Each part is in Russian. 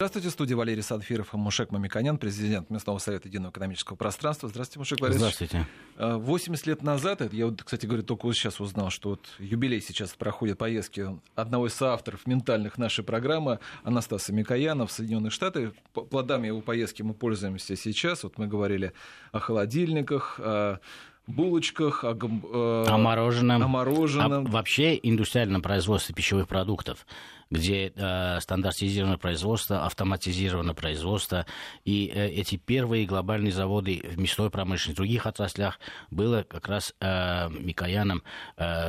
Здравствуйте, в студии Валерий Санфиров и Мушег Мамиконян, президент Местного совета единого экономического пространства. Здравствуйте, Мушег Валерьевич. Здравствуйте. 80 лет назад, это я, вот, кстати говоря, только вот сейчас узнал, что вот юбилей сейчас проходит поездки одного из соавторов ментальных нашей программы, Анастаса Микояна, в Соединенные Штаты. Плодами его поездки мы пользуемся сейчас. Вот мы говорили о холодильниках, о булочках, о мороженом. Вообще индустриальном производстве пищевых продуктов, где стандартизировано производство, автоматизировано производство. И эти первые глобальные заводы в мясной промышленности, в других отраслях было как раз Микояном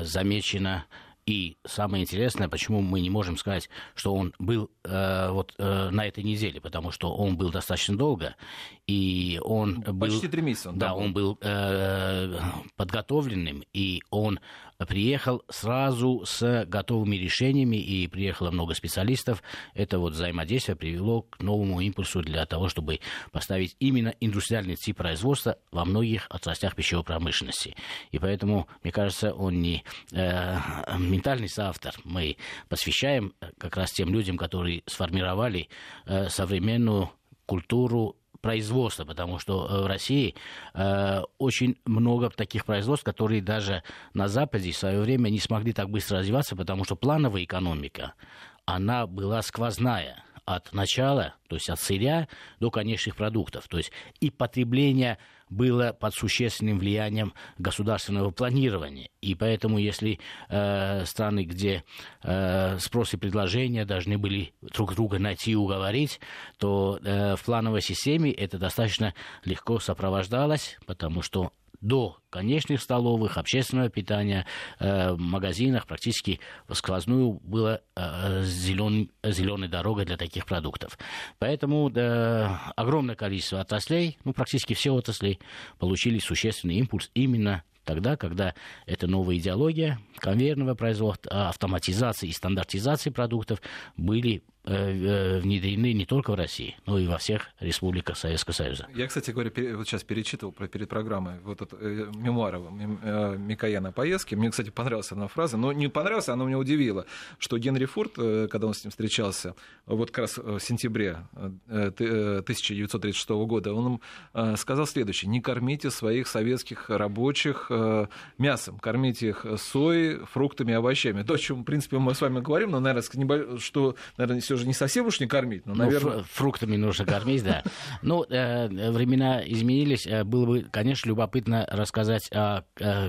замечено. И самое интересное, почему мы не можем сказать, что он был на этой неделе, потому что он был достаточно долго, и он был... Почти 3 месяца. Да, он был подготовленным, и он приехал сразу с готовыми решениями, и приехало много специалистов. Это вот взаимодействие привело к новому импульсу для того, чтобы поставить именно индустриальный тип производства во многих отраслях пищевой промышленности. И поэтому, мне кажется, он не ментальный соавтор. Мы посвящаем как раз тем людям, которые сформировали современную культуру производства, потому что в России очень много таких производств, которые даже на Западе в свое время не смогли так быстро развиваться, потому что плановая экономика, она была сквозная от начала, то есть от сырья до конечных продуктов. То есть и потребление было под существенным влиянием государственного планирования. И поэтому, если страны, где спрос и предложение должны были друг друга найти и уговорить, то в плановой системе это достаточно легко сопровождалось, потому что до конечных столовых, общественного питания, магазинах практически сквозную была зеленая дорога для таких продуктов. Поэтому огромное количество отраслей, практически все отрасли, получили существенный импульс именно тогда, когда эта новая идеология конвейерного производства, автоматизации и стандартизации продуктов были внедрены не только в России, но и во всех республиках Советского Союза. Я, кстати говоря, вот сейчас перечитывал перед программой вот этот мемуар Микояна о поездке. Мне, кстати, понравилась одна фраза, но не понравилась, она меня удивила, что Генри Форд, когда он с ним встречался, вот как раз в сентябре 1936 года, он им сказал следующее: не кормите своих советских рабочих мясом, кормите их соей, фруктами, овощами. То, о чем, в принципе, мы с вами говорим, но, наверное, что, наверное, все же не совсем уж не кормить, но, наверное... Фруктами нужно кормить, да. Ну, времена изменились. Было бы, конечно, любопытно рассказать о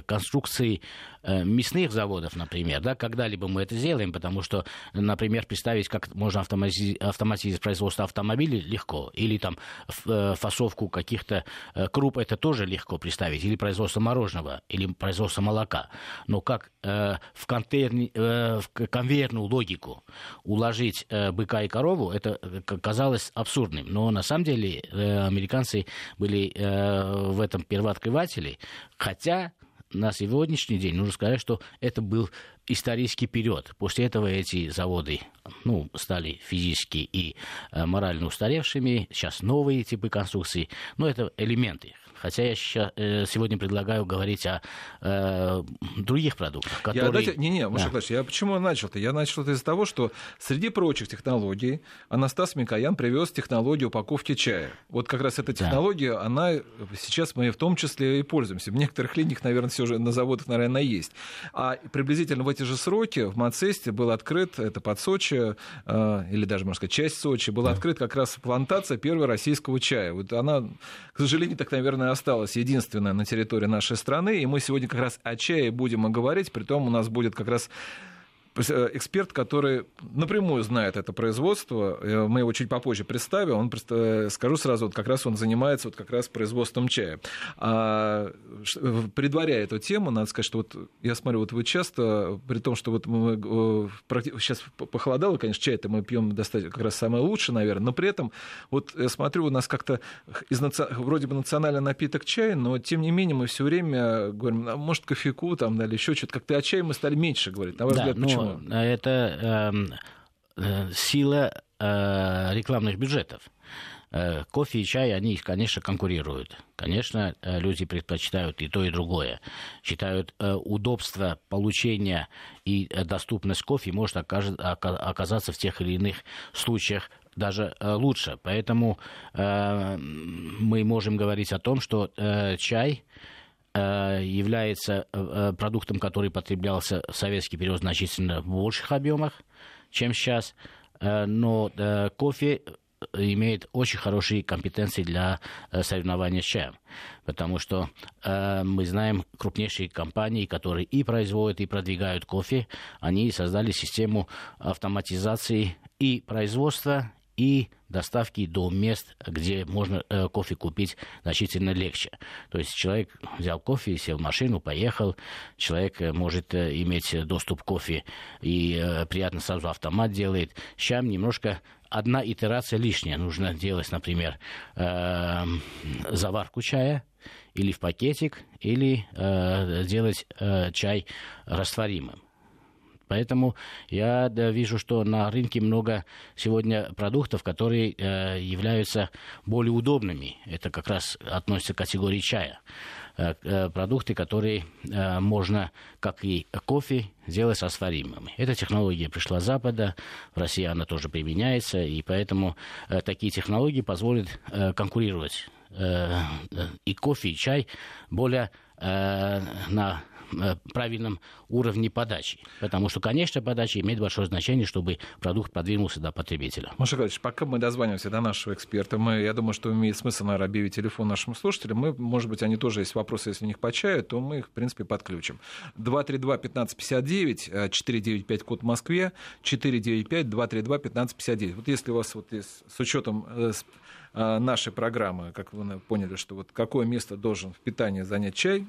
конструкции мясных заводов, например. Да, когда-либо мы это сделаем, потому что, например, представить, как можно автоматизировать производство автомобилей, легко. Или там фасовку каких-то круп, это тоже легко представить. Или производство мороженого, или производство молока. Но как в конвейерную логику уложить быка и корову, это казалось абсурдным. Но на самом деле американцы были в этом первооткрыватели, хотя на сегодняшний день нужно сказать, что это был исторический период. После этого эти заводы стали физически и морально устаревшими. Сейчас новые типы конструкций. Но это элементы. Хотя я сегодня предлагаю говорить о других продуктах, которые... Мушек, я почему начал-то? Я начал это из-за того, что среди прочих технологий Анастас Микоян привез технологию упаковки чая. Вот как раз эта технология, она сейчас мы в том числе и пользуемся. В некоторых линиях, наверное, все же на заводах, наверное, есть. А приблизительно в эти же сроки в Мацесте был открыт, это под Сочи, или даже, можно сказать, часть Сочи, была открыта как раз плантация первого российского чая. Вот она, к сожалению, так, наверное, осталась единственная на территории нашей страны, и мы сегодня как раз о чае будем говорить, притом у нас будет как раз эксперт, который напрямую знает это производство, мы его чуть попозже представим, скажу сразу, вот как раз он занимается вот как раз производством чая. Предваряя эту тему, надо сказать, что вот я смотрю, вот вы часто, при том, что вот мы сейчас похолодало, конечно, чай-то мы пьем достаточно как раз самое лучшее, наверное, но при этом вот я смотрю, у нас как-то вроде бы национальный напиток чай, но тем не менее мы все время говорим, может, кофейку там, да, или еще что-то, как-то о чае мы стали меньше говорить, на ваш взгляд, почему? Это сила рекламных бюджетов. Кофе и чай, они, конечно, конкурируют. Конечно, люди предпочитают и то, и другое. Считают, удобство получения и доступность кофе может оказаться в тех или иных случаях даже лучше. Поэтому мы можем говорить о том, что чай является продуктом, который потреблялся в советский период значительно в больших объемах, чем сейчас. Но кофе имеет очень хорошие компетенции для соревнования с чаем. Потому что мы знаем крупнейшие компании, которые и производят, и продвигают кофе, они создали систему автоматизации и производства, и доставки до мест, где можно кофе купить значительно легче. То есть человек взял кофе, сел в машину, поехал. Человек может иметь доступ к кофе и приятно сразу автомат делает. Сейчас немножко одна итерация лишняя. Нужно делать, например, заварку чая или в пакетик, или делать чай растворимым. Поэтому я вижу, что на рынке много сегодня продуктов, которые являются более удобными. Это как раз относится к категории чая. Продукты, которые можно, как и кофе, делать растворимыми. Эта технология пришла с Запада, в России она тоже применяется, и поэтому такие технологии позволят конкурировать и кофе, и чай более на правильном уровне подачи. Потому что, конечно, подача имеет большое значение, чтобы продукт подвинулся до потребителя. Маша Галич, пока мы дозваниваемся до нашего эксперта, я думаю, что имеет смысл, наверное, объявить телефон нашим слушателям. Может быть, они тоже есть вопросы, если у них по чаю, то мы их, в принципе, подключим. 232-1559, 495, код в Москве, 495-232-1559. Вот если у вас с учетом нашей программы, как вы поняли, что вот какое место должен в питании занять чай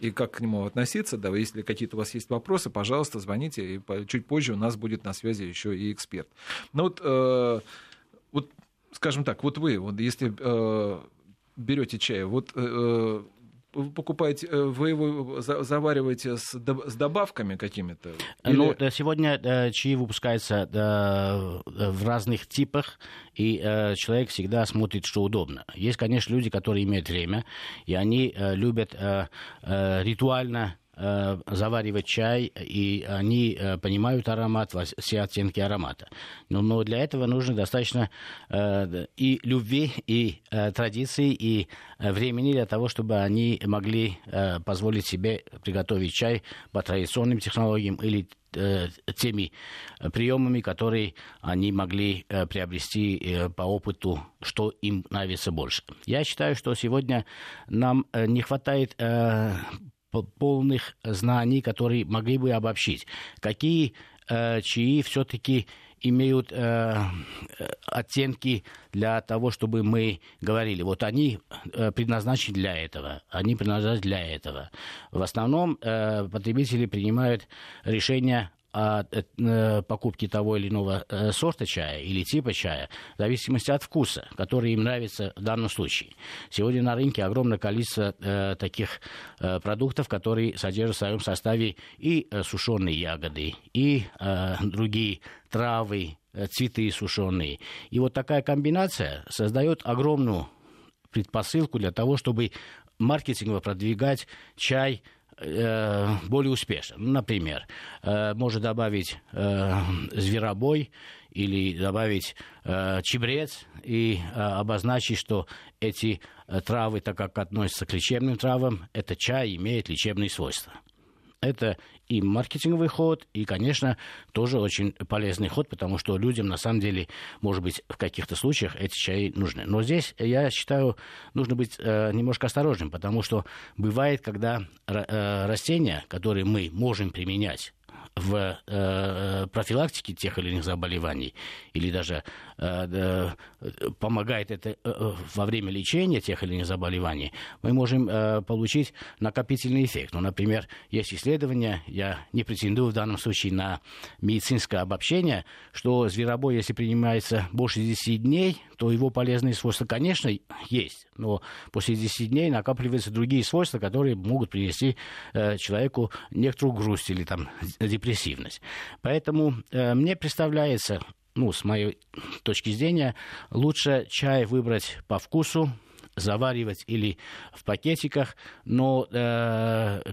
и как к нему относиться, да, если какие-то у вас есть вопросы, пожалуйста, звоните, и чуть позже у нас будет на связи еще и эксперт. Ну вот скажем так, вот вы, вот если берете чай, вот вы покупаете, вы его завариваете с добавками какими-то? Или... Ну, сегодня чаи выпускаются в разных типах, и человек всегда смотрит, что удобно. Есть, конечно, люди, которые имеют время, и они любят ритуально заваривать чай, и они понимают аромат, все оттенки аромата. Но для этого нужно достаточно и любви, и традиций, и времени для того, чтобы они могли позволить себе приготовить чай по традиционным технологиям или теми приемами, которые они могли приобрести по опыту, что им нравится больше. Я считаю, что сегодня нам не хватает полных знаний, которые могли бы обобщить. Какие чаи все-таки имеют оттенки для того, чтобы мы говорили. Вот они предназначены для этого. Они предназначены для этого. В основном потребители принимают решение о покупке того или иного сорта чая или типа чая, в зависимости от вкуса, который им нравится в данном случае. Сегодня на рынке огромное количество таких продуктов, которые содержат в своем составе и сушеные ягоды, и другие травы, цветы сушеные. И вот такая комбинация создает огромную предпосылку для того, чтобы маркетингово продвигать чай более успешно. Например, можно добавить зверобой или добавить чабрец и обозначить, что эти травы, так как относятся к лечебным травам, этот чай имеет лечебные свойства. Это и маркетинговый ход, и, конечно, тоже очень полезный ход, потому что людям, на самом деле, может быть, в каких-то случаях эти чаи нужны. Но здесь, я считаю, нужно быть немножко осторожным, потому что бывает, когда растения, которые мы можем применять в профилактике тех или иных заболеваний, или даже помогает это во время лечения тех или иных заболеваний, мы можем получить накопительный эффект. Ну, например, есть исследования, я не претендую в данном случае на медицинское обобщение, что зверобой, если принимается больше 10 дней, то его полезные свойства, конечно, есть, но после 10 дней накапливаются другие свойства, которые могут принести человеку некоторую грусть или там депрессивность. Поэтому мне представляется, с моей точки зрения, лучше чай выбрать по вкусу, заваривать или в пакетиках, но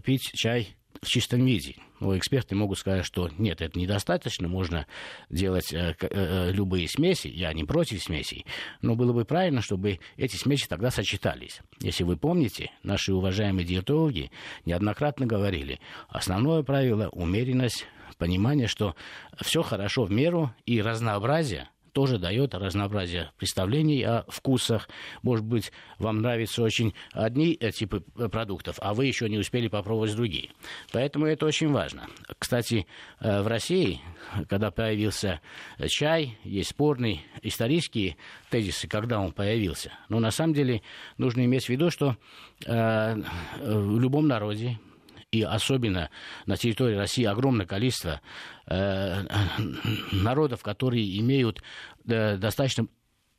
пить чай в чистом виде. Но эксперты могут сказать, что нет, это недостаточно, можно делать любые смеси, я не против смесей, но было бы правильно, чтобы эти смеси тогда сочетались. Если вы помните, наши уважаемые диетологи неоднократно говорили, основное правило – умеренность, понимание, что все хорошо в меру, и разнообразие тоже дает разнообразие представлений о вкусах. Может быть, вам нравятся очень одни типы продуктов, а вы еще не успели попробовать другие. Поэтому это очень важно. Кстати, в России, когда появился чай, есть спорные исторические тезисы, когда он появился. Но на самом деле нужно иметь в виду, что в любом народе, и особенно на территории России огромное количество народов, которые имеют достаточно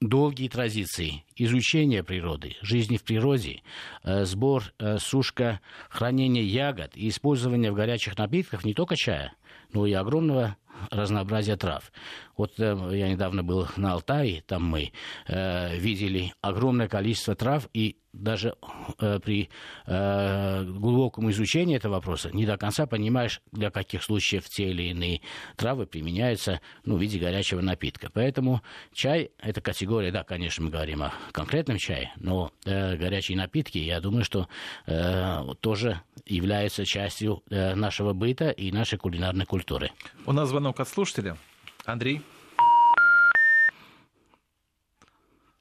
долгие традиции изучения природы, жизни в природе, сбор, сушка, хранение ягод и использование в горячих напитках не только чая, но и огромного разнообразия трав. Вот я недавно был на Алтае, там мы видели огромное количество трав, и даже при глубоком изучении этого вопроса не до конца понимаешь, для каких случаев те или иные травы применяются в виде горячего напитка. Поэтому чай – это категория, да, конечно, мы говорим о конкретном чае, но горячие напитки, я думаю, что тоже являются частью нашего быта и нашей кулинарной культуры. У нас звонок от слушателя. Андрей.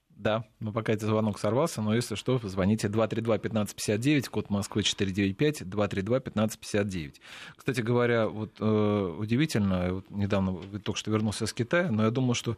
Да, ну пока этот звонок сорвался, но если что, звоните 232-1559, код Москвы 495, 232-1559. Кстати говоря, вот удивительно, вот недавно только что вернулся из Китая, но я думал, что,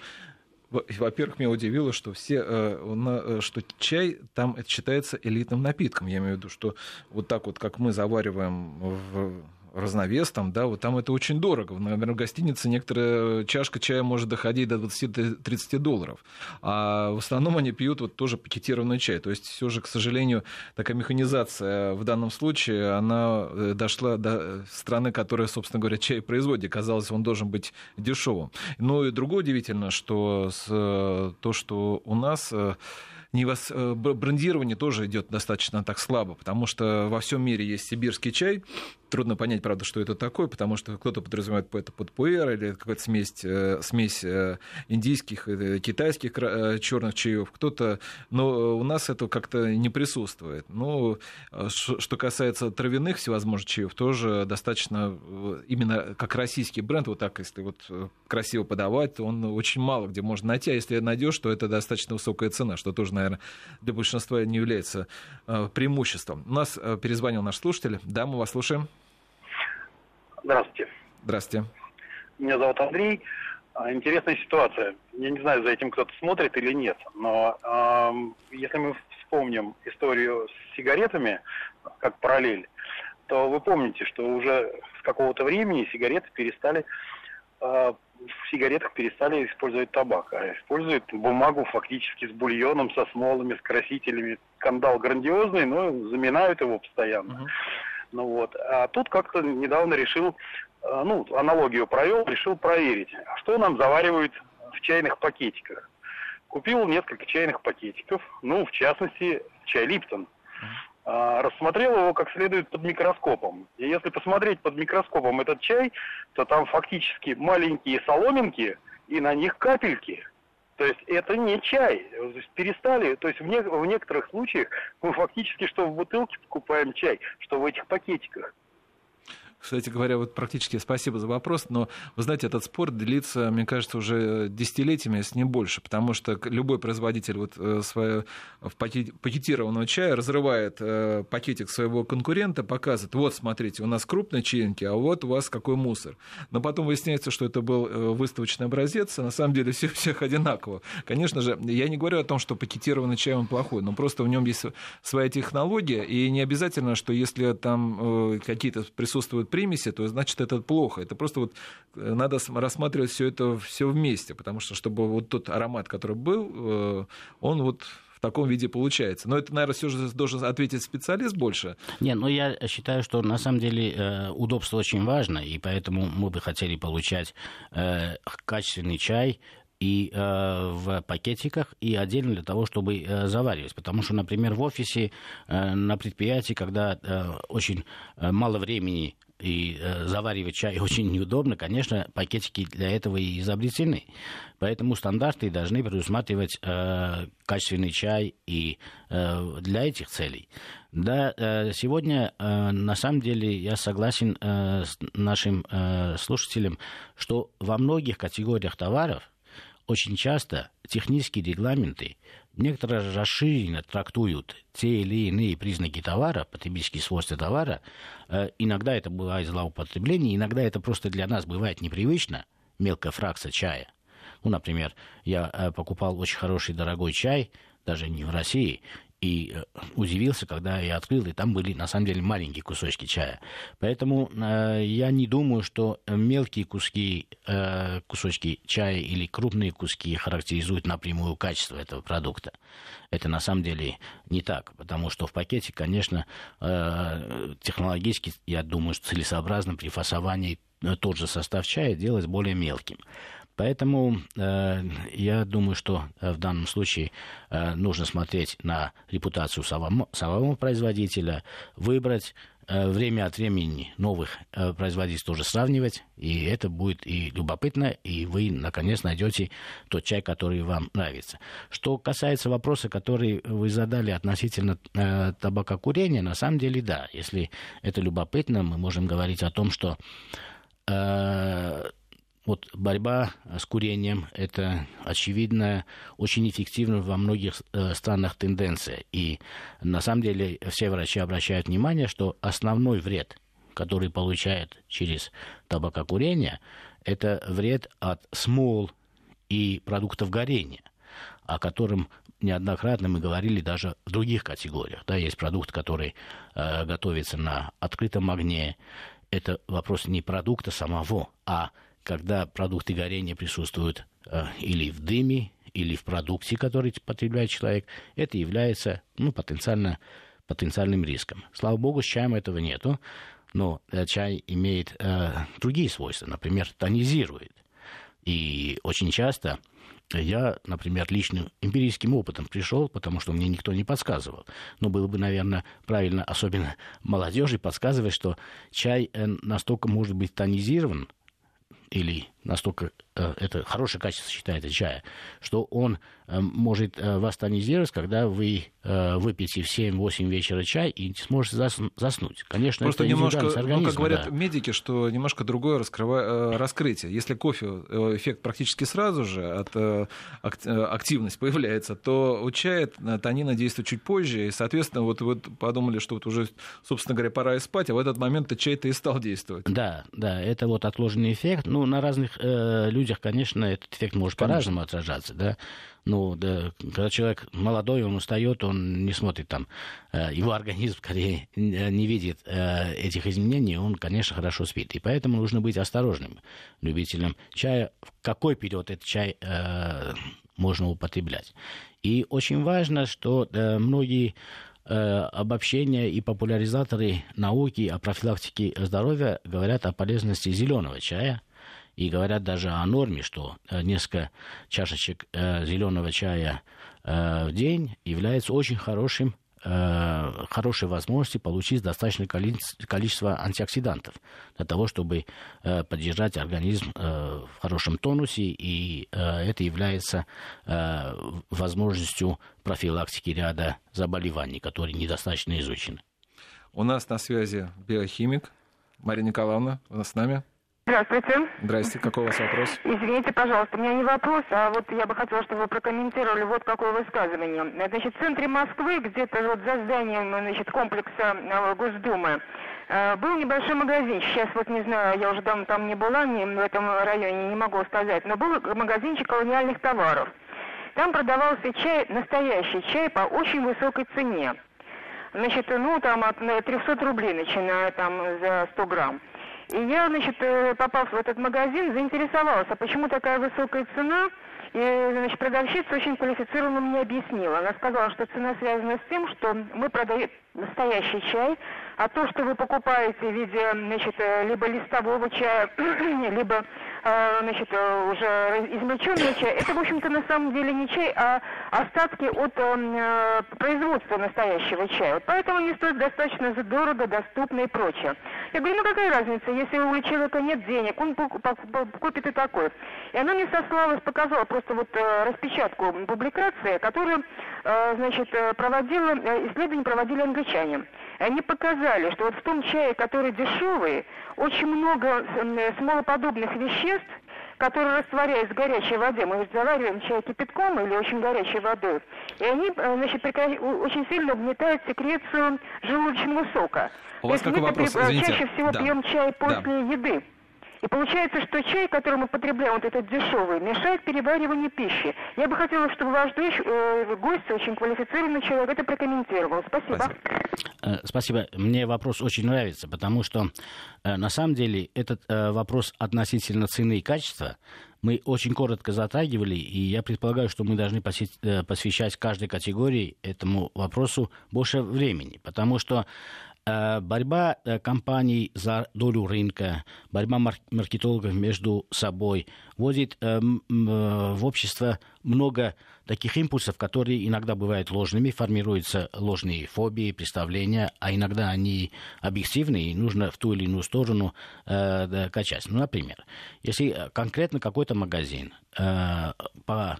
во-первых, меня удивило, что что чай там это считается элитным напитком. Я имею в виду, что вот так вот, как мы завариваем разновес там, да, вот там это очень дорого. Например, в гостинице некоторая чашка чая может доходить до $20-30. А в основном они пьют вот тоже пакетированный чай. То есть все же, к сожалению, такая механизация в данном случае, она дошла до страны, которая, собственно говоря, чай производит. Казалось, он должен быть дешевым. Но и другое удивительно, что то, что у нас брендирование тоже идет достаточно так слабо, потому что во всем мире есть сибирский чай. Трудно понять, правда, что это такое, потому что кто-то подразумевает это под пуэр или какая-то смесь индийских, китайских черных чаев, кто-то, но у нас это как-то не присутствует. Но что касается травяных всевозможных чаев, тоже достаточно, именно как российский бренд, вот так, если вот красиво подавать, он очень мало где можно найти, а если найдешь, то это достаточно высокая цена, что тоже, наверное, для большинства не является преимуществом. У нас перезвонил наш слушатель, да, мы вас слушаем. Здравствуйте. Здравствуйте. Меня зовут Андрей. Интересная ситуация. Я не знаю, за этим кто-то смотрит или нет, но если мы вспомним историю с сигаретами как параллель, то вы помните, что уже с какого-то времени в сигаретах перестали использовать табак, а используют бумагу фактически с бульоном, со смолами, с красителями. Скандал грандиозный, но заминают его постоянно. А тут как-то недавно решил, аналогию провел, решил проверить, что нам заваривают в чайных пакетиках. Купил несколько чайных пакетиков, в частности, чай Липтон. Рассмотрел его как следует под микроскопом. И если посмотреть под микроскопом этот чай, то там фактически маленькие соломинки и на них капельки. То есть это не чай. Перестали. То есть в некоторых случаях мы фактически что в бутылке покупаем чай, что в этих пакетиках. Кстати говоря, вот практически спасибо за вопрос, но, вы знаете, этот спор длится, мне кажется, уже десятилетиями, если не больше, потому что любой производитель пакетированного чая разрывает пакетик своего конкурента, показывает, вот, смотрите, у нас крупные чаинки, а вот у вас какой мусор. Но потом выясняется, что это был выставочный образец, а на самом деле всех одинаково. Конечно же, я не говорю о том, что пакетированный чай, он плохой, но просто в нем есть своя технология, и не обязательно, что если там какие-то присутствуют примеси, то значит это плохо. Это просто вот надо рассматривать все вместе, потому что чтобы вот тот аромат, который был, он вот в таком виде получается. Но это, наверное, все же должен ответить специалист больше. Я считаю, что на самом деле удобство очень важно, и поэтому мы бы хотели получать качественный чай, и в пакетиках, и отдельно для того, чтобы заваривать. Потому что, например, в офисе, на предприятии, когда очень мало времени и заваривать чай очень неудобно, конечно, пакетики для этого и изобретены. Поэтому стандарты должны предусматривать качественный чай и для этих целей. Да, сегодня, на самом деле, я согласен с нашим слушателем, что во многих категориях товаров очень часто технические регламенты некоторые расширенно трактуют те или иные признаки товара, потребительские свойства товара. Иногда это бывает злоупотребление, иногда это просто для нас бывает непривычно, мелкая фракция чая. Ну, например, я покупал очень хороший дорогой чай, даже не в России, и удивился, когда я открыл, и там были, на самом деле, маленькие кусочки чая. Поэтому я не думаю, что мелкие кусочки чая или крупные куски характеризуют напрямую качество этого продукта. Это, на самом деле, не так, потому что в пакете, конечно, технологически, я думаю, что целесообразно при фасовании тот же состав чая делать более мелким. Поэтому я думаю, что в данном случае нужно смотреть на репутацию самого производителя, выбрать время от времени новых производителей, тоже сравнивать, и это будет и любопытно, и вы, наконец, найдете тот чай, который вам нравится. Что касается вопроса, который вы задали относительно табакокурения, на самом деле, да, если это любопытно, мы можем говорить о том, что... Вот борьба с курением – это, очевидно, очень эффективная во многих странах тенденция. И на самом деле все врачи обращают внимание, что основной вред, который получают через табакокурение, это вред от смол и продуктов горения, о котором неоднократно мы говорили даже в других категориях. Да, есть продукт, который готовится на открытом огне. Это вопрос не продукта самого, а когда продукты горения присутствуют или в дыме, или в продукте, который потребляет человек, это является потенциальным риском. Слава богу, с чаем этого нету, но чай имеет другие свойства, например, тонизирует. И очень часто я, например, личным эмпирическим опытом пришел, потому что мне никто не подсказывал. Но было бы, наверное, правильно, особенно молодежи, подсказывать, что чай настолько может быть тонизирован, или настолько это хорошее качество считается чая, что он может вас тонизировать, когда вы выпьете в 7-8 вечера чай и не сможете заснуть. Конечно, просто это немножко, как говорят медики, что немножко другое раскрытие. Если кофе эффект практически сразу же, активность появляется, то у чая танина действует чуть позже, и, соответственно, вот вы подумали, что вот уже, собственно говоря, пора и спать, а в этот момент чай-то и стал действовать. Да, да, это вот отложенный эффект. Ну, на разных людях, конечно, этот эффект может по-разному отражаться, да. Ну, да, когда человек молодой, он устает, он не смотрит там, его организм скорее не видит этих изменений, он, конечно, хорошо спит. И поэтому нужно быть осторожным любителям чая, в какой период этот чай можно употреблять. И очень важно, что многие обобщения и популяризаторы науки о профилактике здоровья говорят о полезности зеленого чая. И говорят даже о норме, что несколько чашечек зеленого чая в день является очень хорошей возможностью получить достаточное количество антиоксидантов для того, чтобы поддержать организм в хорошем тонусе. И это является возможностью профилактики ряда заболеваний, которые недостаточно изучены. У нас на связи биохимик Мария Николаевна. Она с нами. Здравствуйте. Здрасте. Какой у вас вопрос? Извините, пожалуйста, у меня не вопрос, а вот я бы хотела, чтобы вы прокомментировали вот какое высказывание. Значит, в центре Москвы, где-то вот за зданием, значит, комплекса Госдумы, был небольшой магазинчик. Сейчас вот не знаю, я уже давно там не была, в этом районе не могу сказать, но был магазинчик колониальных товаров. Там продавался чай, настоящий чай по очень высокой цене. Значит, ну там от 300 рублей начиная там за 100 грамм. И я, значит, попав в этот магазин, заинтересовалась, а почему такая высокая цена? И, значит, продавщица очень квалифицированно мне объяснила. Она сказала, что цена связана с тем, что мы продаем настоящий чай, а то, что вы покупаете в виде, значит, либо листового чая, либо значит, уже измельченный чай. Это, в общем-то, на самом деле не чай, а остатки от производства настоящего чая. Вот поэтому они стоят достаточно дорого, доступно и прочее. Я говорю, ну какая разница, если у человека нет денег, он купит и такое. И она мне сослалась, показала просто вот распечатку публикации, которую, значит, исследования проводили англичане. Они показали, что вот в том чае, который дешевый, очень много смолоподобных веществ, которые, растворяясь в горячей воде, мы завариваем чай кипятком или очень горячей водой, и они, значит, очень сильно угнетают секрецию желудочного сока. У вас какой вопрос? Извините. Чаще всего пьем чай после еды. И получается, что чай, который мы потребляем, вот этот дешевый, мешает перевариванию пищи. Я бы хотела, чтобы ваш гость, очень квалифицированный человек, это прокомментировал. Спасибо. Спасибо. Мне вопрос очень нравится, потому что на самом деле этот вопрос относительно цены и качества мы очень коротко затрагивали, и я предполагаю, что мы должны посвящать каждой категории этому вопросу больше времени, потому что борьба компаний за долю рынка, борьба маркетологов между собой вводит в общество много таких импульсов, которые иногда бывают ложными, формируются ложные фобии, представления, а иногда они объективны, и нужно в ту или иную сторону качать. Ну, например, если конкретно какой-то магазин по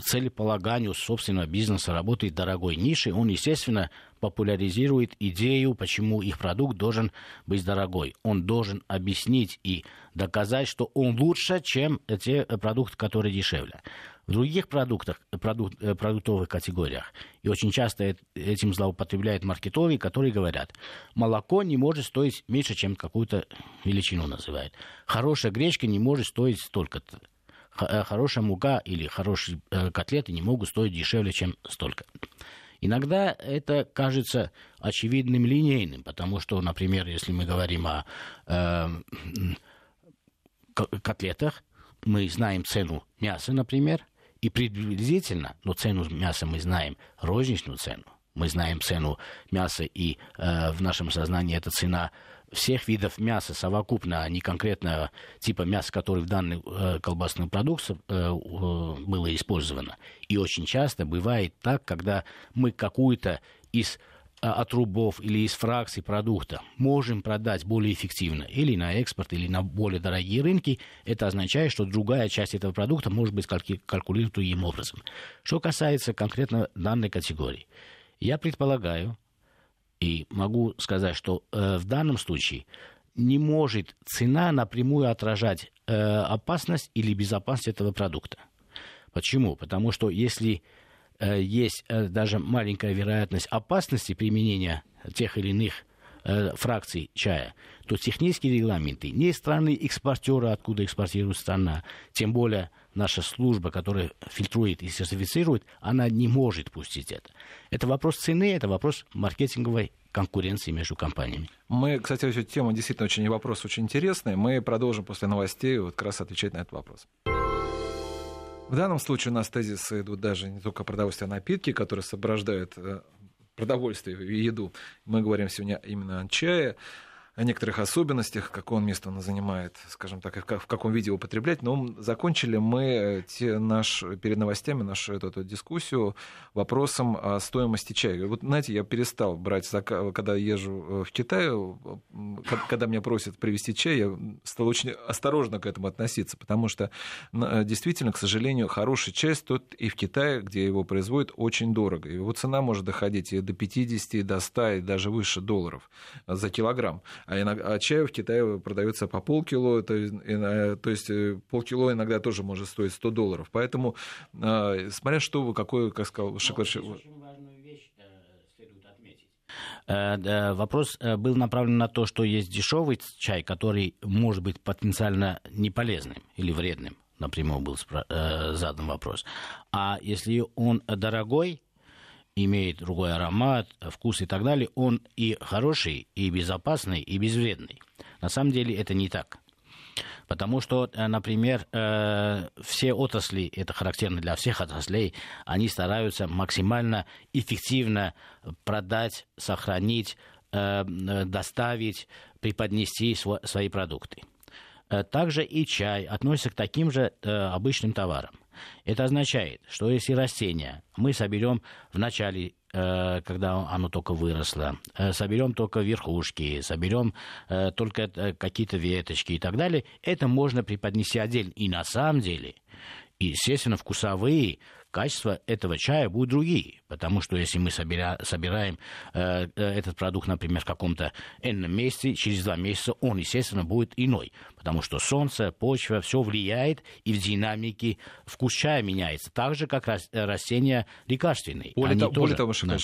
целеполаганию собственного бизнеса работает в дорогой нише, он, естественно, популяризирует идею, почему их продукт должен быть дорогой. Он должен объяснить и доказать, что он лучше, чем те продукты, которые дешевле. В других продуктовых категориях, и очень часто этим злоупотребляют маркетологи, которые говорят, молоко не может стоить меньше, чем какую-то величину называют. Хорошая гречка не может стоить столько-то. Хорошая мука или хорошие котлеты не могут стоить дешевле, чем столько. Иногда это кажется очевидным, линейным, потому что, например, если мы говорим о котлетах, мы знаем цену мяса, например, и приблизительно, но цену мяса мы знаем, розничную цену, мы знаем цену мяса, и в нашем сознании это цена всех видов мяса совокупно, а не конкретно типа мяса, который в данный колбасный продукт было использовано. И очень часто бывает так, когда мы какую-то из отрубов или из фракций продукта можем продать более эффективно или на экспорт, или на более дорогие рынки, это означает, что другая часть этого продукта может быть калькулируется другим образом. Что касается конкретно данной категории, я предполагаю, и могу сказать, что в данном случае не может цена напрямую отражать опасность или безопасность этого продукта. Почему? Потому что если есть даже маленькая вероятность опасности применения тех или иных фракций чая, то технические регламенты ни страны-экспортера, откуда экспортирует страна, тем более наша служба, которая фильтрует и сертифицирует, она не может пустить это. Это вопрос цены, это вопрос маркетинговой конкуренции между компаниями. Мы, кстати, эта тема действительно очень, вопрос очень интересный. Мы продолжим после новостей вот как раз отвечать на этот вопрос. В данном случае у нас тезисы идут даже не только продовольствие, а напитки, которые сопровождают продовольствие и еду. Мы говорим сегодня именно о чае, о некоторых особенностях, какое место он занимает, скажем так, и в каком виде употреблять. Но закончили мы перед новостями нашу эту дискуссию вопросом о стоимости чая. Вот, знаете, я перестал брать, когда езжу в Китай, когда меня просят привезти чай, я стал очень осторожно к этому относиться, потому что действительно, к сожалению, хороший чай стоит и в Китае, где его производят, очень дорого. Его цена может доходить и до 50, и до 100, и даже выше $100 за килограмм. А чай в Китае продается по полкило, то есть полкило иногда тоже может стоить $100. Поэтому, смотря что вы, какой, как сказал Шеклер... Очень важную вещь следует отметить. Вопрос был направлен на то, что есть дешевый чай, который может быть потенциально неполезным или вредным, напрямую был задан вопрос. А если он дорогой, имеет другой аромат, вкус и так далее, он и хороший, и безопасный, и безвредный. На самом деле это не так. Потому что, например, все отрасли, это характерно для всех отраслей, они стараются максимально эффективно продать, сохранить, доставить, преподнести свои продукты. Также и чай относится к таким же обычным товарам. Это означает, что если растение мы соберем в начале, когда оно только выросло, соберем только верхушки, соберем только какие-то веточки и так далее, это можно преподнести отдельно. И на самом деле, естественно, вкусовые качества этого чая будут другие. Потому что если мы собираем этот продукт, например, в каком-то энном месте, через 2 месяца он, естественно, будет иной. Потому что солнце, почва, все влияет, и в динамике вкус чая меняется. Так же, как растения лекарственные. Более того, все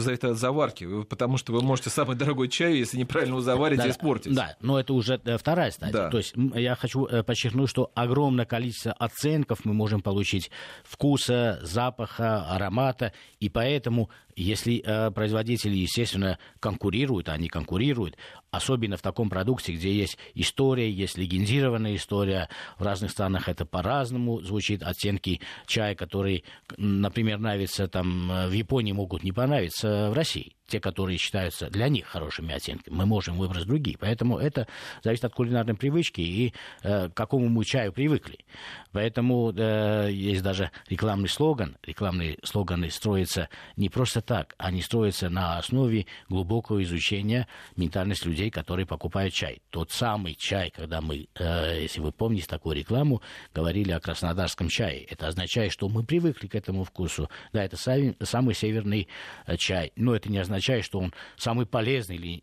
зависит от заварки. Потому что вы можете самый дорогой чай, если неправильно заварить, испортить. Да, но это уже вторая стадия. Да. То есть я хочу подчеркнуть, что огромное количество оценков мы можем получить вкуса, запаха, аромата. И поэтому, если производители, естественно, конкурируют, особенно в таком продукте, где есть история, есть легендированная история, в разных странах это по-разному звучит, оттенки чая, которые, например, нравятся там в Японии, могут не понравиться в России. Те, которые считаются для них хорошими оттенками, мы можем выбрать другие. Поэтому это зависит от кулинарной привычки и к какому мы чаю привыкли. Поэтому есть даже рекламный слоган. Рекламные слоганы строятся не просто так, они строятся на основе глубокого изучения ментальности людей, которые покупают чай. Тот самый чай, когда мы, если вы помните такую рекламу, говорили о краснодарском чае. Это означает, что мы привыкли к этому вкусу. Да, это самый северный чай, но это не означает, что он самый полезный или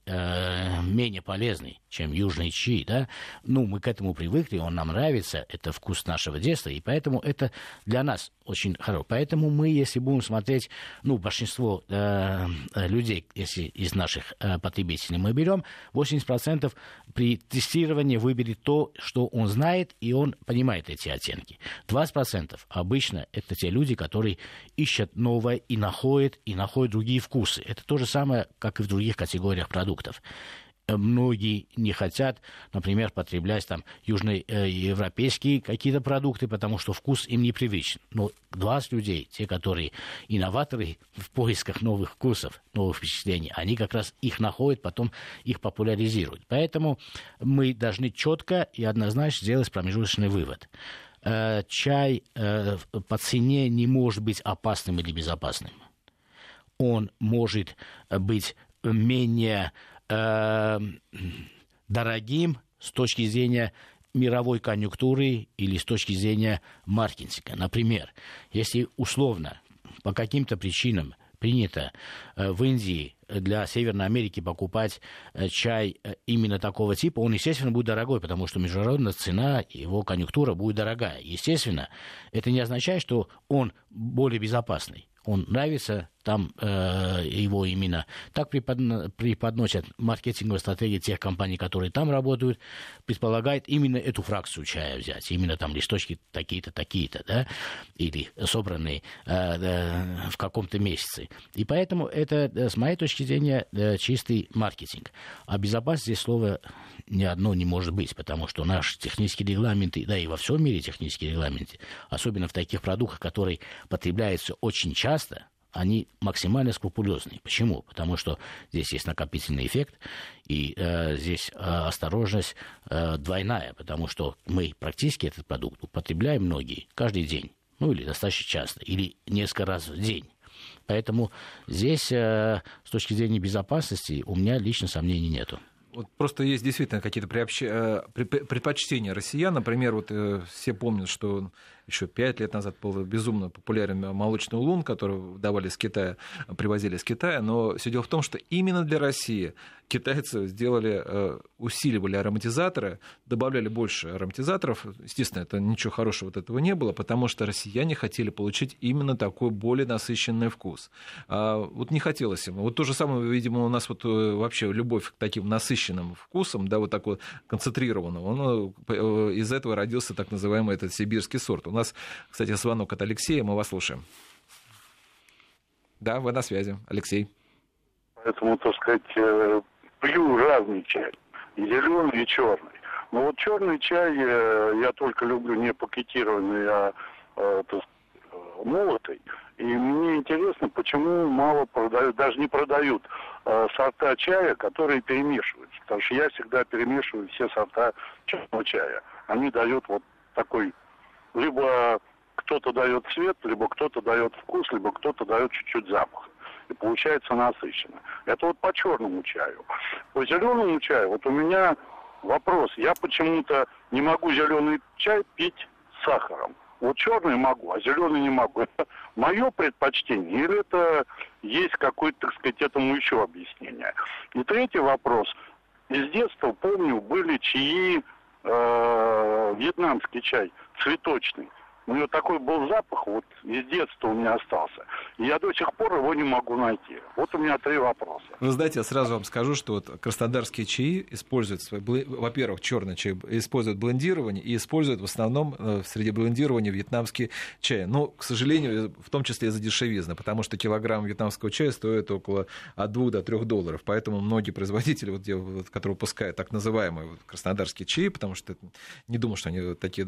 менее полезный, чем южный чай, да? Ну, мы к этому привыкли, он нам нравится, это вкус нашего детства, и поэтому это для нас очень хорошо. Поэтому мы, если будем смотреть, большинство людей, если из наших потребителей мы берем, 80% при тестировании выберет то, что он знает, и он понимает эти оттенки. 20% обычно это те люди, которые ищут новое и находят другие вкусы. Это то же самое, как и в других категориях продуктов. Многие не хотят, например, потреблять там южноевропейские какие-то продукты, потому что вкус им непривычен. Но 20 людей, те, которые инноваторы в поисках новых вкусов, новых впечатлений, они как раз их находят, потом их популяризируют. Поэтому мы должны четко и однозначно сделать промежуточный вывод. Чай по цене не может быть опасным или безопасным. Он может быть менее дорогим с точки зрения мировой конъюнктуры или с точки зрения маркетинга. Например, если условно по каким-то причинам принято в Индии для Северной Америки покупать чай именно такого типа, он, естественно, будет дорогой, потому что международная цена, его конъюнктура будет дорогая. Естественно, это не означает, что он более безопасный. Он нравится, там его именно так преподносят маркетинговые стратегии тех компаний, которые там работают, предполагает именно эту фракцию чая взять, именно там листочки такие-то, такие-то, да, или собранные в каком-то месяце. И поэтому это, с моей точки зрения, чистый маркетинг. А безопасность здесь слова ни одно не может быть, потому что наши технические регламенты, да и во всем мире технические регламенты, особенно в таких продуктах, которые потребляются очень часто, они максимально скрупулезные. Почему? Потому что здесь есть накопительный эффект, и здесь осторожность двойная, потому что мы практически этот продукт употребляем многие каждый день, или достаточно часто, или несколько раз в день. Поэтому здесь с точки зрения безопасности у меня лично сомнений нету. Вот просто есть действительно какие-то предпочтения россиян. Например, все помнят, что еще 5 лет назад был безумно популярен молочный улун, который давали из Китая, привозили из Китая. Но все дело в том, что именно для России китайцы усиливали ароматизаторы, добавляли больше ароматизаторов. Естественно, это ничего хорошего от этого не было, потому что россияне хотели получить именно такой более насыщенный вкус. Не хотелось им. То же самое, видимо, у нас вообще любовь к таким насыщенным вкусам, такой концентрированного. Из этого родился так называемый этот сибирский сорт. У нас, кстати, звонок от Алексея, мы вас слушаем. Да, вы на связи, Алексей. Поэтому, так сказать, пью разный чай, и зеленый, и черный. Но черный чай я только люблю не пакетированный, молотый. И мне интересно, почему мало продают, даже не продают сорта чая, которые перемешиваются. потому что я всегда перемешиваю все сорта черного чая. Они дают вот такой, либо кто-то дает цвет, либо кто-то дает вкус, либо кто-то дает чуть-чуть запах. И получается насыщенно. Это вот по черному чаю. По зеленому чаю вот у меня вопрос. Я почему-то не могу зеленый чай пить с сахаром. Вот черный могу, а зеленый не могу. Это мое предпочтение или это есть какое-то, так сказать, этому еще объяснение? И третий вопрос. Из детства, помню, были чаи, вьетнамский чай, цветочный. У него такой был запах, вот из детства у меня остался. И я до сих пор его не могу найти. Вот у меня три вопроса. Вы знаете, я сразу вам скажу, что вот краснодарские чаи используют, во-первых, черный чай используют блендирование, и используют в основном среди блендирования вьетнамский чай. Но, к сожалению, в том числе из-за дешевизны, потому что килограмм вьетнамского чая стоит около от $2 до $3. Поэтому многие производители, вот, которые выпускают так называемые краснодарские чаи, потому что не думаю, что они такие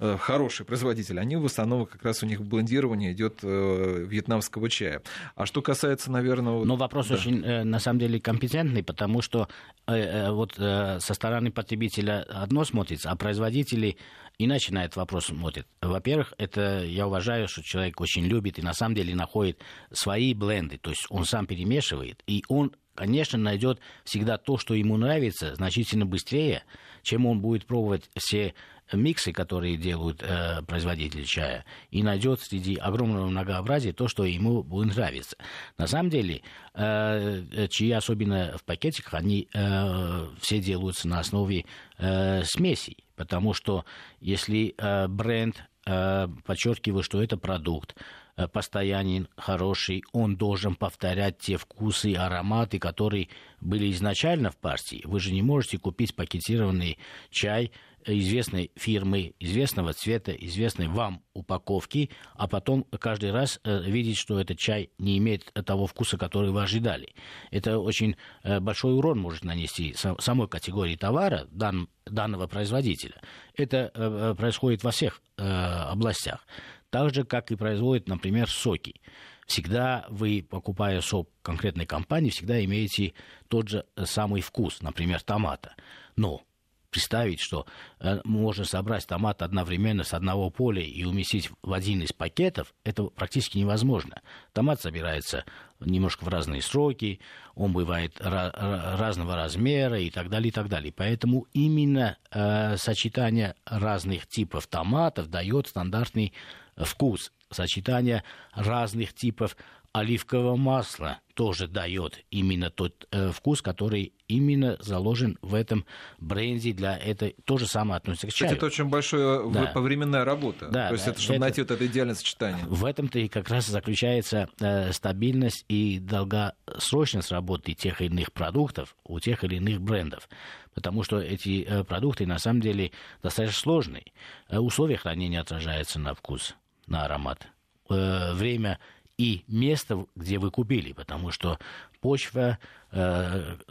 хорошие производители, они в основном как раз у них блендирование идет вьетнамского чая. А что касается, наверное... Ну, вопрос очень, на самом деле, компетентный, потому что со стороны потребителя одно смотрится, а производители иначе на этот вопрос смотрят. Во-первых, это я уважаю, что человек очень любит и на самом деле находит свои бленды, то есть он сам перемешивает, и он, конечно, найдет всегда то, что ему нравится, значительно быстрее, чем он будет пробовать все миксы, которые делают производители чая, и найдет среди огромного многообразия то, что ему будет нравиться. На самом деле, чаи, особенно в пакетиках, они все делаются на основе смесей, потому что если бренд подчеркивает, что это продукт, постоянен, хороший, он должен повторять те вкусы, ароматы, которые были изначально в партии. Вы же не можете купить пакетированный чай известной фирмы, известного цвета, известной вам упаковки, а потом каждый раз видеть, что этот чай не имеет того вкуса, который вы ожидали. Это очень большой урон может нанести самой категории товара данного производителя. Это происходит во всех областях. Так же, как и производят, например, соки. Всегда вы, покупая сок конкретной компании, всегда имеете тот же самый вкус, например, томата. Но представить, что можно собрать томат одновременно с одного поля и уместить в один из пакетов, это практически невозможно. Томат собирается немножко в разные сроки, он бывает разного размера и так далее, и так далее. Поэтому именно сочетание разных типов томатов дает стандартный вкус. Сочетание разных типов оливкового масла тоже дает именно тот вкус, который именно заложен в этом бренде для этой. То же самое относится к чаю. Это очень большая повременная работа. Да, то есть это, чтобы найти вот это идеальное сочетание. В этом-то и как раз заключается стабильность и долгосрочность работы тех или иных продуктов у тех или иных брендов. Потому что эти продукты на самом деле достаточно сложные. Условия хранения отражаются на вкус, на аромат, время и место, где вы купили, потому что почва,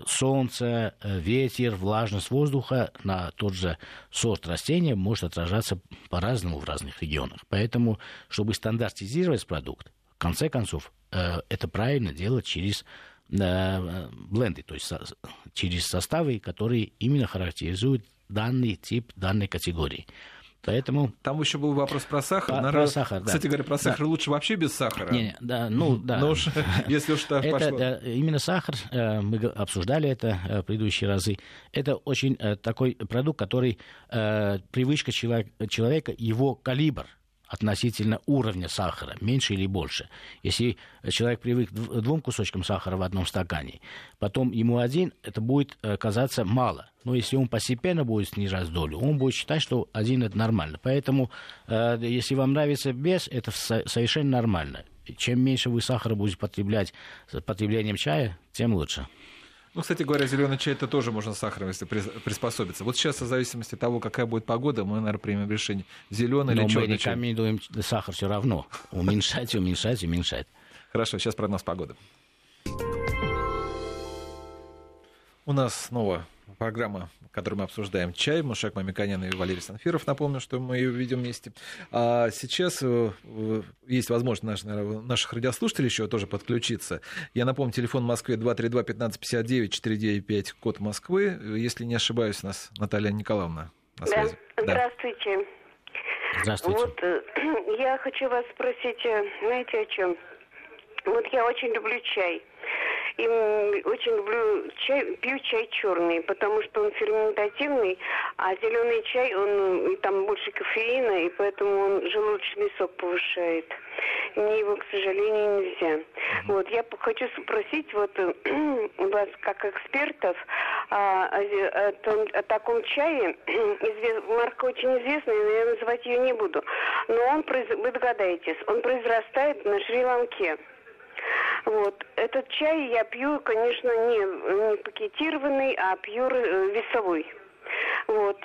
солнце, ветер, влажность воздуха на тот же сорт растения может отражаться по-разному в разных регионах. Поэтому, чтобы стандартизировать продукт, в конце концов, это правильно делать через бленды, то есть через составы, которые именно характеризуют данный тип, данной категории. Поэтому... Там еще был вопрос про сахар. Про сахар, да. Кстати говоря, про сахар лучше вообще без сахара. Но уж, если уж так пошло. Именно сахар, мы обсуждали это в предыдущие разы, это очень такой продукт, который привычка человека, его калибр относительно уровня сахара, меньше или больше. Если человек привык к 2 кусочкам сахара в одном стакане, потом ему 1, это будет казаться мало. Но если он постепенно будет снижать долю, он будет считать, что 1 это нормально. Поэтому, если вам нравится без, это совершенно нормально. Чем меньше вы сахара будете потреблять с потреблением чая, тем лучше. Ну, кстати говоря, зеленый чай это тоже можно с сахаром, если приспособиться. Вот сейчас, в зависимости от того, какая будет погода, мы, наверное, примем решение, зеленый или черный. Но мы рекомендуем сахар все равно уменьшать. Хорошо, сейчас прогноз погоды. У нас снова Программа, которую мы обсуждаем, «Чай». Мушег Мамиконян и Валерий Санфиров. Напомню, что мы ее ведем вместе. А сейчас есть возможность наших радиослушателей еще тоже подключиться. Я напомню, телефон в Москве 232-1559, 495, код Москвы. Если не ошибаюсь, у нас Наталья Николаевна на связи. Да. Здравствуйте. Здравствуйте. Вот я хочу вас спросить, знаете, о чем? Вот я очень люблю чай. И очень люблю чай, пью чай черный, потому что он ферментативный, а зеленый чай, он там больше кофеина, и поэтому он желудочный сок повышает. Мне его, к сожалению, нельзя. Вот, я хочу спросить вот у вас, как экспертов, о таком чае. Марка очень известная, но я называть ее не буду. Но он, вы догадаетесь, он произрастает на Шри-Ланке. Вот. Этот чай я пью, конечно, не пакетированный, а пью весовой. Вот.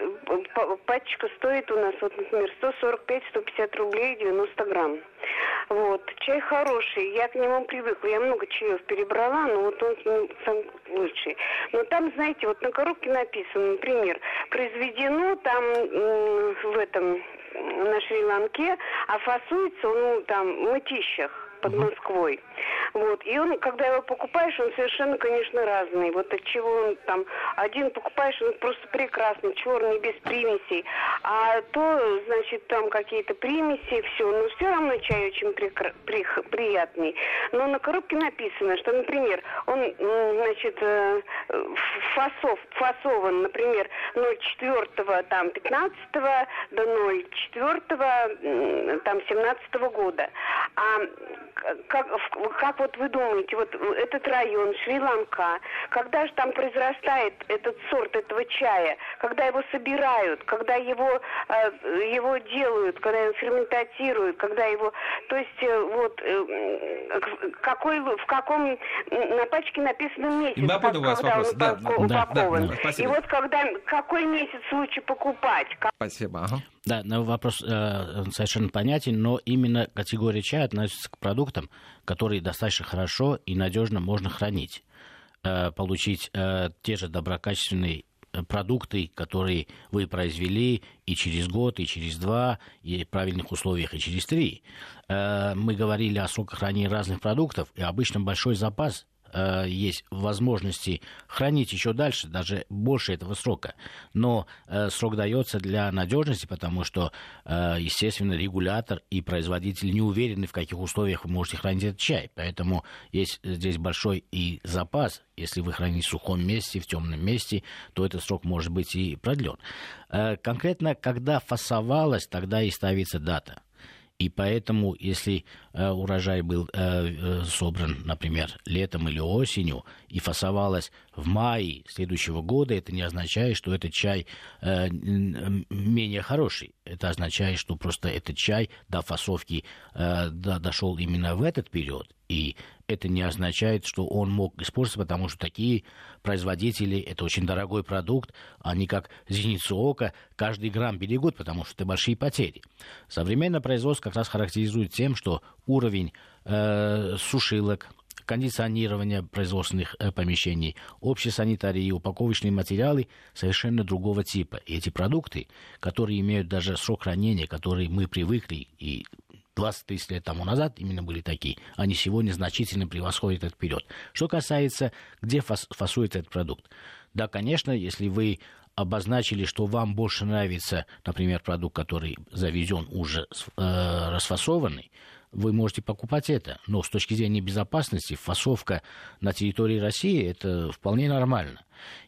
Пачка стоит у нас, вот, например, 145-150 рублей, 90 грамм. Вот. Чай хороший, я к нему привыкла. Я много чаев перебрала, но вот он сам лучший. Но там, знаете, вот на коробке написано, например, произведено там в этом, на Шри-Ланке, а фасуется он там в Мытищах под Москвой. Вот. И он, когда его покупаешь, он совершенно, конечно, разный. Вот от чего он там... Один покупаешь, он просто прекрасный, черный, без примесей. А то, значит, там какие-то примеси, все. Но все равно чай очень приятный. Но на коробке написано, что, например, он, значит, фасован, например, 0,4, там, 15-го до 0,4, там, 17-го года. А как вот вы думаете, вот этот район, Шри-Ланка, когда же там произрастает этот сорт этого чая, когда его собирают, когда его делают, когда его ферментатируют, когда его... То есть вот в каком... На пачке написано месяц, когда он упакован. И вот когда... Какой месяц лучше покупать? Спасибо. Ага. Да, вопрос совершенно понятен, но именно категория чая относится к продуктам, которые достаточно хорошо и надежно можно хранить. Получить те же доброкачественные продукты, которые вы произвели и через год, и через два, и в правильных условиях, и через три. Мы говорили о сроках хранения разных продуктов, и обычно большой запас есть возможности хранить еще дальше, даже больше этого срока. Но срок дается для надежности, потому что, естественно, регулятор и производитель не уверены, в каких условиях вы можете хранить этот чай. Поэтому есть здесь большой и запас. Если вы храните в сухом месте, в темном месте, то этот срок может быть и продлен. Конкретно, когда фасовалась, тогда и ставится дата. И поэтому, если урожай был собран, например, летом или осенью, и фасовалось в мае следующего года, это не означает, что этот чай менее хороший. Это означает, что просто этот чай до фасовки дошел именно в этот период. И это не означает, что он мог использоваться, потому что такие производители, это очень дорогой продукт, они как зеницу ока каждый грамм берегут, потому что это большие потери. Современное производство как раз характеризует тем, что уровень сушилок, кондиционирование производственных помещений, общей санитарии, упаковочные материалы совершенно другого типа. И эти продукты, которые имеют даже срок хранения, которые мы привыкли и 20-30 лет тому назад именно были такие, они сегодня значительно превосходят этот период. Что касается, где фасует этот продукт. Да, конечно, если вы обозначили, что вам больше нравится, например, продукт, который завезен уже расфасованный, вы можете покупать это. Но с точки зрения безопасности фасовка на территории России это вполне нормально.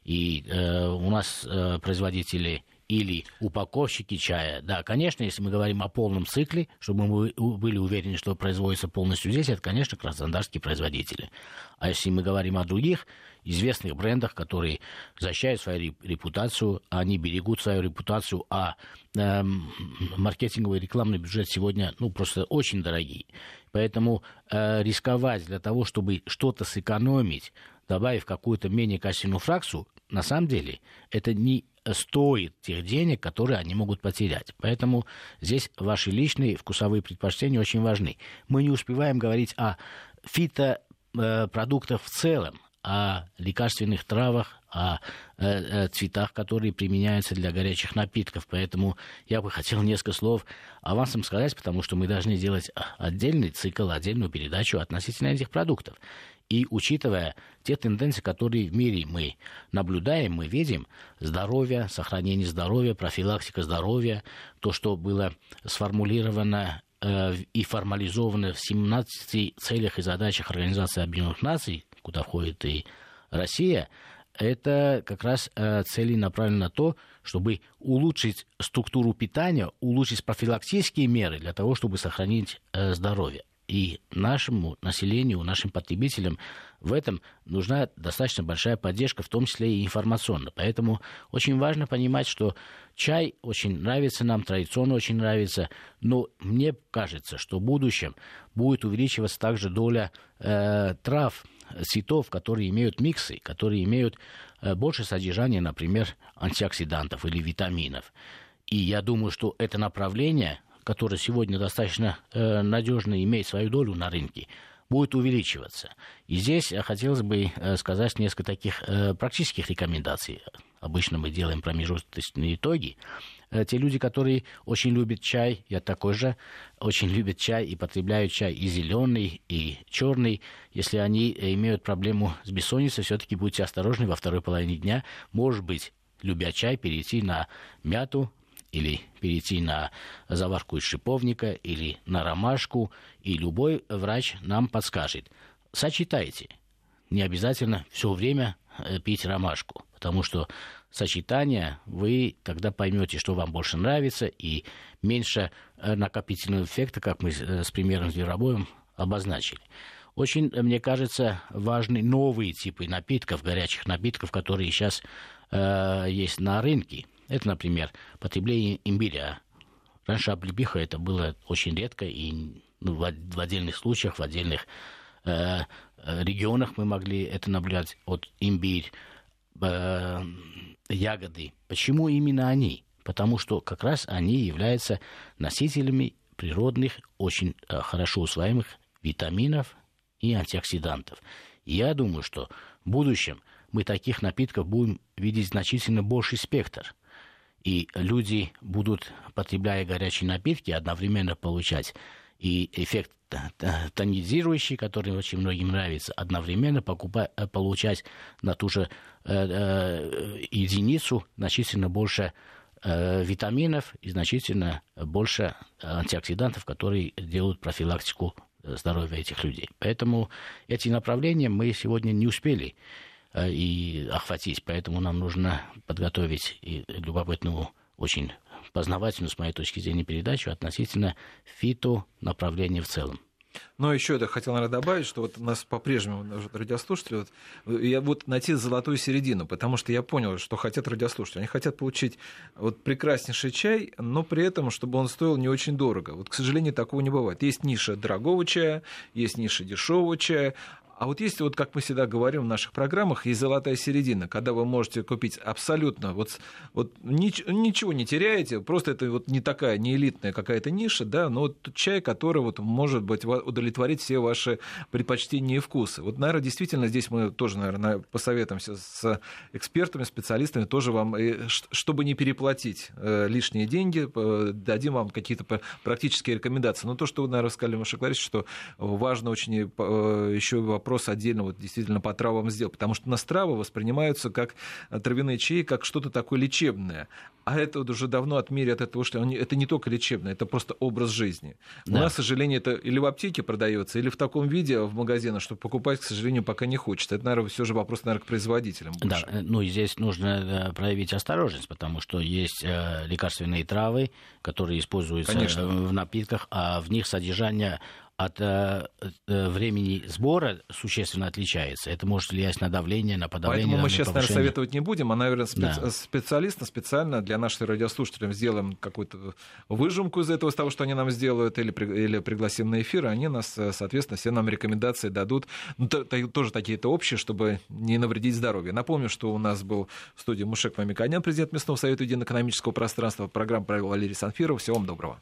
И у нас производители или упаковщики чая. Да, конечно, если мы говорим о полном цикле, чтобы мы были уверены, что производится полностью здесь, это, конечно, краснодарские производители. А если мы говорим о других известных брендах, которые защищают свою репутацию, они берегут свою репутацию, а маркетинговый и рекламный бюджет сегодня просто очень дорогие. Поэтому рисковать для того, чтобы что-то сэкономить, добавив какую-то менее качественную фракцию, на самом деле это не стоит тех денег, которые они могут потерять. Поэтому здесь ваши личные вкусовые предпочтения очень важны. Мы не успеваем говорить о фитопродуктах в целом, о лекарственных травах, о цветах, которые применяются для горячих напитков. Поэтому я бы хотел несколько слов авансом сказать, потому что мы должны делать отдельный цикл, отдельную передачу относительно этих продуктов. И учитывая те тенденции, которые в мире мы наблюдаем, мы видим, здоровье, сохранение здоровья, профилактика здоровья, то, что было сформулировано и формализовано в 17 целях и задачах Организации Объединенных Наций, куда входит и Россия, это как раз цели направлены на то, чтобы улучшить структуру питания, улучшить профилактические меры для того, чтобы сохранить здоровье. И нашему населению, нашим потребителям в этом нужна достаточно большая поддержка, в том числе и информационно. Поэтому очень важно понимать, что чай очень нравится нам, традиционно очень нравится, но мне кажется, что в будущем будет увеличиваться также доля трав, цветов, которые имеют миксы, которые имеют больше содержания, например, антиоксидантов или витаминов. И я думаю, что это направление, которая сегодня достаточно надежно имеет свою долю на рынке, будет увеличиваться. И здесь хотелось бы сказать несколько таких практических рекомендаций. Обычно мы делаем промежуточные итоги. Те люди, которые очень любят чай, я такой же, очень любят чай и потребляют чай и зеленый, и черный. Если они имеют проблему с бессонницей, все-таки будьте осторожны во второй половине дня. Может быть, любя чай, перейти на мяту, или перейти на заварку из шиповника, или на ромашку, и любой врач нам подскажет. Сочетайте. Не обязательно все время пить ромашку, потому что сочетание вы тогда поймете, что вам больше нравится, и меньше накопительного эффекта, как мы с примером с зверобоем обозначили. Очень, мне кажется, важны новые типы напитков, горячих напитков, которые сейчас есть на рынке. Это, например, потребление имбиря. Раньше облепиха это было очень редко, и в отдельных случаях, в отдельных регионах мы могли это наблюдать. Вот имбирь, ягоды. Почему именно они? Потому что как раз они являются носителями природных, очень хорошо усваиваемых витаминов и антиоксидантов. И я думаю, что в будущем мы таких напитков будем видеть значительно больший спектр. И люди будут, потребляя горячие напитки, одновременно получать и эффект тонизирующий, который очень многим нравится, одновременно получать на ту же единицу значительно больше витаминов и значительно больше антиоксидантов, которые делают профилактику здоровья этих людей. Поэтому эти направления мы сегодня не успели и охватить. Поэтому нам нужно подготовить и любопытную, очень познавательную, с моей точки зрения, передачу относительно фитонаправления в целом. Но еще я хотел, наверное, добавить, что вот у нас по-прежнему радиослушатели, я буду найти золотую середину, потому что я понял, что хотят радиослушатели. Они хотят получить вот прекраснейший чай, но при этом, чтобы он стоил не очень дорого. Вот, к сожалению, такого не бывает. Есть ниша дорогого чая, есть ниша дешевого чая. А вот есть, вот как мы всегда говорим в наших программах, есть золотая середина, когда вы можете купить абсолютно, ничего не теряете, просто это вот не такая, не элитная какая-то ниша, да, но вот чай, который вот может быть удовлетворить все ваши предпочтения и вкусы. Вот, наверное, действительно здесь мы тоже, наверное, посоветуемся с экспертами, специалистами, тоже вам, чтобы не переплатить лишние деньги, дадим вам какие-то практические рекомендации. Но то, что вы, наверное, сказали, Маша Галич, что важно очень еще вопрос отдельно вот действительно по травам сделал, потому что у нас травы воспринимаются как травяные чаи, как что-то такое лечебное. А это вот уже давно от мира от этого ушли. Это не только лечебное, это просто образ жизни. Да. У нас, к сожалению, это или в аптеке продается, или в таком виде в магазинах, что покупать, к сожалению, пока не хочется. Это, наверное, все же вопрос, наверное, к производителям больше. Да, ну и здесь нужно проявить осторожность, потому что есть лекарственные травы, которые используются, конечно, в напитках, а в них содержание от времени сбора существенно отличается. Это может влиять на давление, на подавление. Поэтому мы сейчас, наверное, советовать не будем, а, наверное, специалистам специально для наших радиослушателей сделаем какую-то выжимку из этого, из того, что они нам сделают, или пригласим на эфир, они нас, соответственно, все нам рекомендации дадут. Ну, тоже такие-то общие, чтобы не навредить здоровью. Напомню, что у нас был в студии Мушег Мамиконян, президент местного совета единоэкономического пространства. Программу провел Валерий Санфиров. Всего вам доброго.